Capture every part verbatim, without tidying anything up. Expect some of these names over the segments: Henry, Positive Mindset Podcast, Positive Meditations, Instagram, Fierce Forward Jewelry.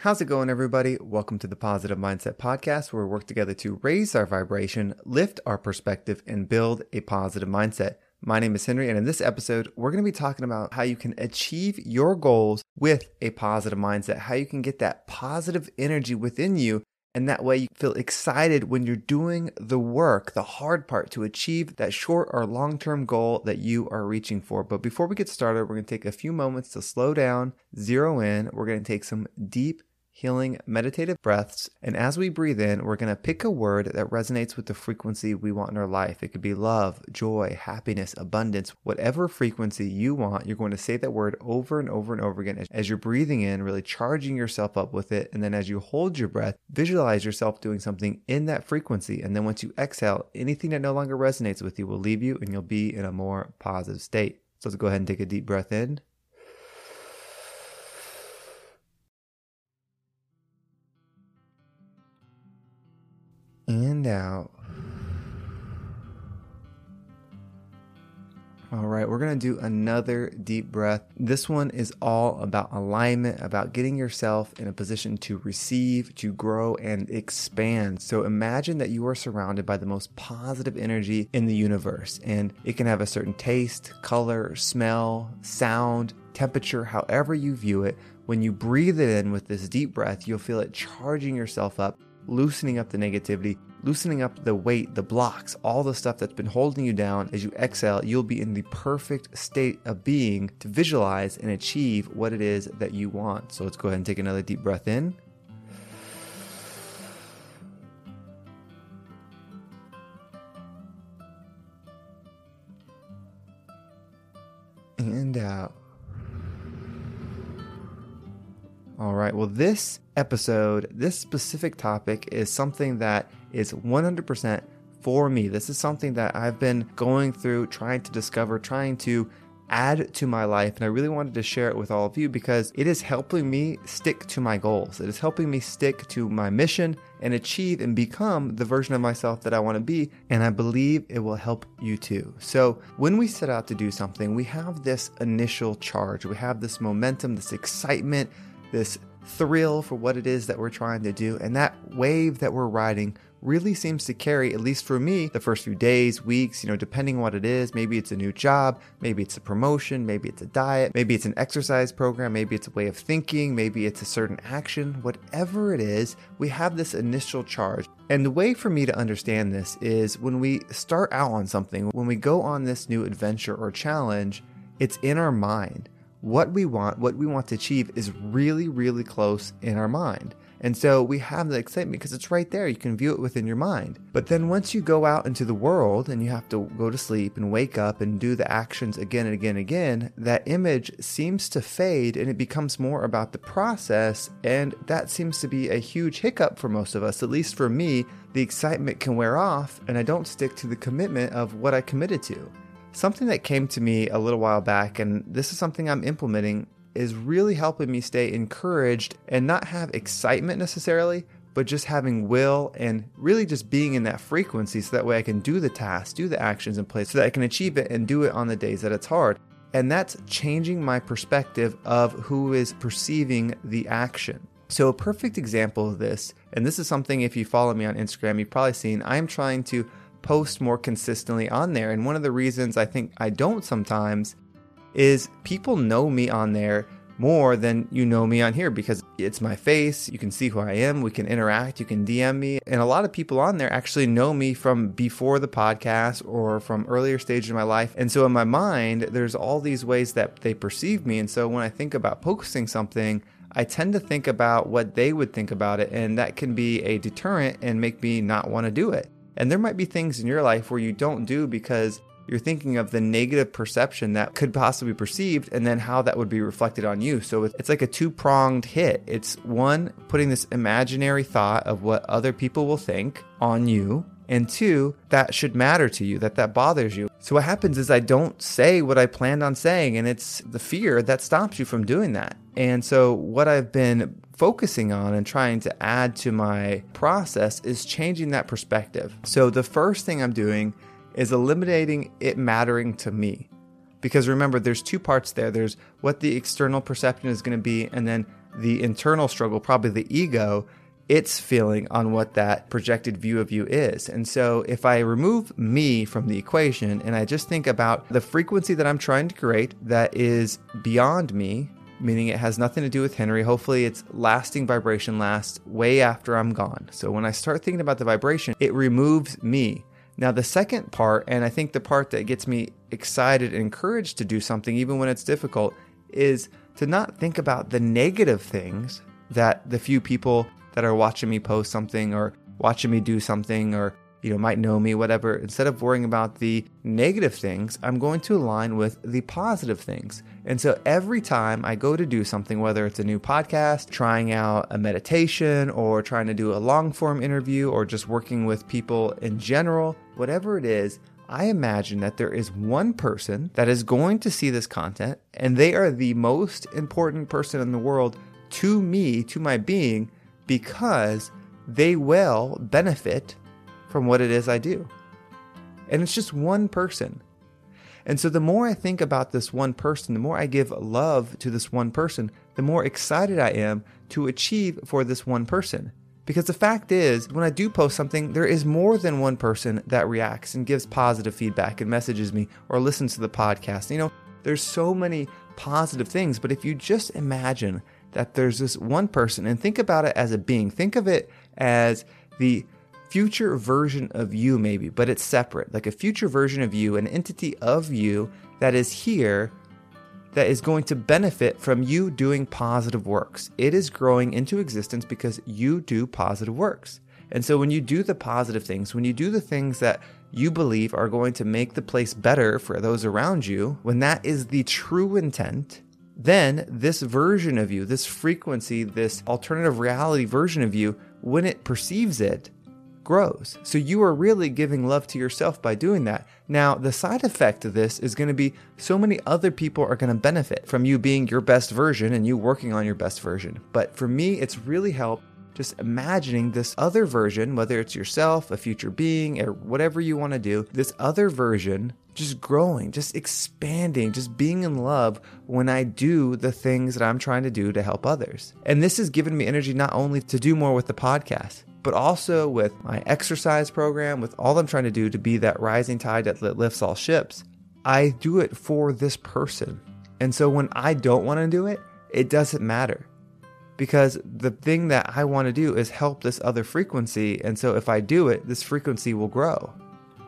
How's it going, everybody? Welcome to the Positive Mindset Podcast, where we work together to raise our vibration, lift our perspective, and build a positive mindset. My name is Henry, and in this episode, we're going to be talking about how you can achieve your goals with a positive mindset, how you can get that positive energy within you, and that way you feel excited when you're doing the work, the hard part to achieve that short or long-term goal that you are reaching for. But before we get started, we're going to take a few moments to slow down, zero in. We're going to take some deep, healing, meditative breaths. And as we breathe in, we're going to pick a word that resonates with the frequency we want in our life. It could be love, joy, happiness, abundance, whatever frequency you want. You're going to say that word over and over and over again as you're breathing in, really charging yourself up with it. And then as you hold your breath, visualize yourself doing something in that frequency. And then once you exhale, anything that no longer resonates with you will leave you and you'll be in a more positive state. So let's go ahead and take a deep breath in. And out. All right, we're going to do another deep breath. This one is all about alignment, about getting yourself in a position to receive, to grow, and expand. So imagine that you are surrounded by the most positive energy in the universe, and it can have a certain taste, color, smell, sound, temperature, however you view it. When you breathe it in with this deep breath, you'll feel it charging yourself up, loosening up the negativity, loosening up the weight, the blocks, all the stuff that's been holding you down. As you exhale, you'll be in the perfect state of being to visualize and achieve what it is that you want. So let's go ahead and take another deep breath in. And out. All right, well, this episode, this specific topic is something that is one hundred percent for me. This is something that I've been going through, trying to discover, trying to add to my life. And I really wanted to share it with all of you because it is helping me stick to my goals. It is helping me stick to my mission and achieve and become the version of myself that I want to be. And I believe it will help you too. So when we set out to do something, we have this initial charge. We have this momentum, this excitement, this thrill for what it is that we're trying to do. And that wave that we're riding really seems to carry, at least for me, the first few days, weeks, you know, depending on what it is. Maybe it's a new job, maybe it's a promotion, maybe it's a diet, maybe it's an exercise program, maybe it's a way of thinking, maybe it's a certain action. Whatever it is, we have this initial charge. And the way for me to understand this is when we start out on something, when we go on this new adventure or challenge, it's in our mind. What we want, what we want to achieve is really, really close in our mind. And so we have the excitement because it's right there. You can view it within your mind. But then once you go out into the world and you have to go to sleep and wake up and do the actions again and again and again, that image seems to fade and it becomes more about the process. And that seems to be a huge hiccup for most of us. At least for me, the excitement can wear off and I don't stick to the commitment of what I committed to. Something that came to me a little while back, and this is something I'm implementing, is really helping me stay encouraged and not have excitement necessarily, but just having will and really just being in that frequency so that way I can do the tasks, do the actions in place so that I can achieve it and do it on the days that it's hard. And that's changing my perspective of who is perceiving the action. So a perfect example of this, and this is something if you follow me on Instagram, you've probably seen, I'm trying to post more consistently on there. And one of the reasons I think I don't sometimes is people know me on there more than you know me on here because it's my face. You can see who I am. We can interact. You can D M me. And a lot of people on there actually know me from before the podcast or from earlier stages of my life. And so in my mind, there's all these ways that they perceive me. And so when I think about posting something, I tend to think about what they would think about it. And that can be a deterrent and make me not want to do it. And there might be things in your life where you don't do because you're thinking of the negative perception that could possibly be perceived and then how that would be reflected on you. So it's like a two-pronged hit. It's one, putting this imaginary thought of what other people will think on you. And two, that should matter to you, that that bothers you. So what happens is I don't say what I planned on saying, and it's the fear that stops you from doing that. And so what I've been focusing on and trying to add to my process is changing that perspective. So the first thing I'm doing is eliminating it mattering to me. Because remember, there's two parts there. There's what the external perception is going to be, and then the internal struggle, probably the ego, its feeling on what that projected view of you is. And so if I remove me from the equation and I just think about the frequency that I'm trying to create that is beyond me, meaning it has nothing to do with Henry, hopefully its lasting vibration lasts way after I'm gone. So when I start thinking about the vibration, it removes me. Now the second part, and I think the part that gets me excited and encouraged to do something even when it's difficult, is to not think about the negative things that the few people that are watching me post something or watching me do something or, you know, might know me, whatever. Instead of worrying about the negative things, I'm going to align with the positive things. And so every time I go to do something, whether it's a new podcast, trying out a meditation, or trying to do a long form interview, or just working with people in general, whatever it is, I imagine that there is one person that is going to see this content, and they are the most important person in the world to me, to my being, because they will benefit from what it is I do. And it's just one person. And so the more I think about this one person, the more I give love to this one person, the more excited I am to achieve for this one person. Because the fact is, when I do post something, there is more than one person that reacts and gives positive feedback and messages me or listens to the podcast. You know, there's so many positive things, but if you just imagine that there's this one person, and think about it as a being. Think of it as the future version of you maybe, but it's separate. Like a future version of you, an entity of you that is here that is going to benefit from you doing positive works. It is growing into existence because you do positive works. And so when you do the positive things, when you do the things that you believe are going to make the place better for those around you, when that is the true intent, then this version of you, this frequency, this alternative reality version of you, when it perceives it, grows. So you are really giving love to yourself by doing that. Now, the side effect of this is going to be so many other people are going to benefit from you being your best version and you working on your best version. But for me, it's really helped just imagining this other version, whether it's yourself, a future being, or whatever you want to do, this other version just growing, just expanding, just being in love when I do the things that I'm trying to do to help others. And this has given me energy not only to do more with the podcast, but also with my exercise program, with all I'm trying to do to be that rising tide that lifts all ships. I do it for this person. And so when I don't want to do it, it doesn't matter. Because the thing that I want to do is help this other frequency. And so if I do it, this frequency will grow.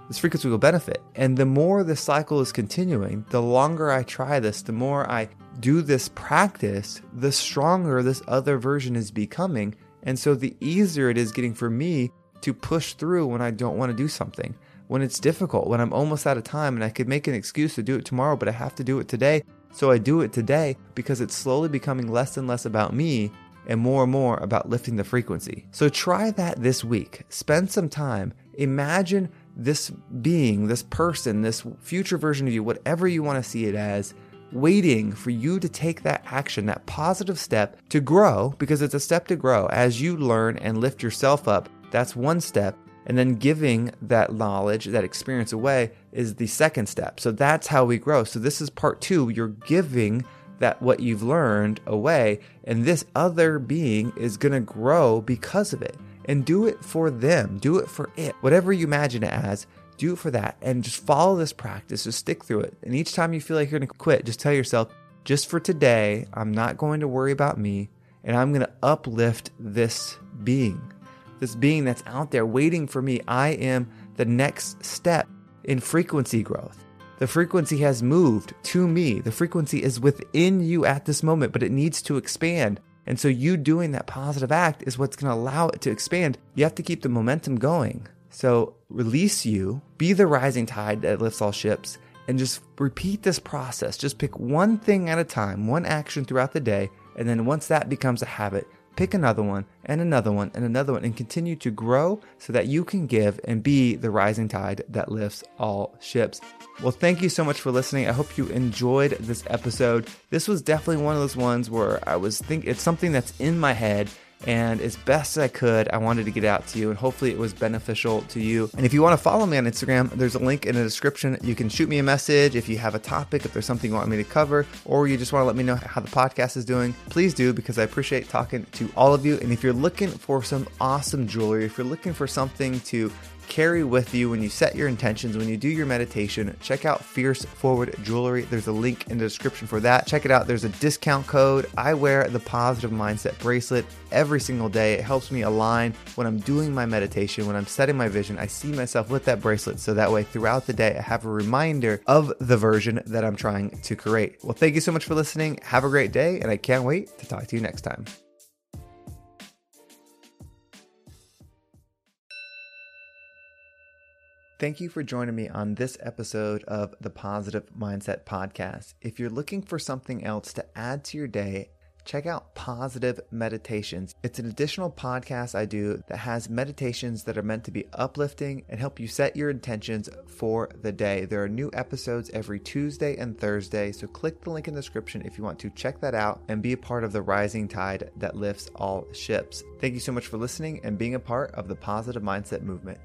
This frequency will benefit. And the more this cycle is continuing, the longer I try this, the more I do this practice, the stronger this other version is becoming. And so the easier it is getting for me to push through when I don't want to do something, when it's difficult, when I'm almost out of time and I could make an excuse to do it tomorrow, but I have to do it today. So I do it today because it's slowly becoming less and less about me and more and more about lifting the frequency. So try that this week. Spend some time. Imagine this being, this person, this future version of you, whatever you want to see it as, waiting for you to take that action, that positive step to grow, because it's a step to grow. As you learn and lift yourself up, that's one step. And then giving that knowledge, that experience away is the second step. So that's how we grow. So this is part two. You're giving that what you've learned away, and this other being is going to grow because of it. And do it for them. Do it for it. Whatever you imagine it as, do it for that. And just follow this practice. Just stick through it. And each time you feel like you're going to quit, just tell yourself, just for today, I'm not going to worry about me, and I'm going to uplift this being. This being that's out there waiting for me. I am the next step in frequency growth. The frequency has moved to me. The frequency is within you at this moment, but it needs to expand. And so you doing that positive act is what's going to allow it to expand. You have to keep the momentum going. So release you, be the rising tide that lifts all ships, and just repeat this process. Just pick one thing at a time, one action throughout the day, and then once that becomes a habit, pick another one and another one and another one and continue to grow so that you can give and be the rising tide that lifts all ships. Well, thank you so much for listening. I hope you enjoyed this episode. This was definitely one of those ones where I was thinking it's something that's in my head, and as best as I could, I wanted to get out to you, and hopefully it was beneficial to you. And if you want to follow me on Instagram, there's a link in the description. You can shoot me a message if you have a topic, if there's something you want me to cover, or you just want to let me know how the podcast is doing. Please do, because I appreciate talking to all of you. And if you're looking for some awesome jewelry, if you're looking for something to carry with you when you set your intentions, when you do your meditation, check out Fierce Forward Jewelry. There's a link in the description for that. Check it out. There's a discount code. I wear the Positive Mindset bracelet every single day. It helps me align when I'm doing my meditation, when I'm setting my vision. I see myself with that bracelet, so that way throughout the day I have a reminder of the version that I'm trying to create. Well, thank you so much for listening. Have a great day, and I can't wait to talk to you next time. Thank you for joining me on this episode of the Positive Mindset Podcast. If you're looking for something else to add to your day, check out Positive Meditations. It's an additional podcast I do that has meditations that are meant to be uplifting and help you set your intentions for the day. There are new episodes every Tuesday and Thursday, so click the link in the description if you want to check that out and be a part of the rising tide that lifts all ships. Thank you so much for listening and being a part of the Positive Mindset Movement.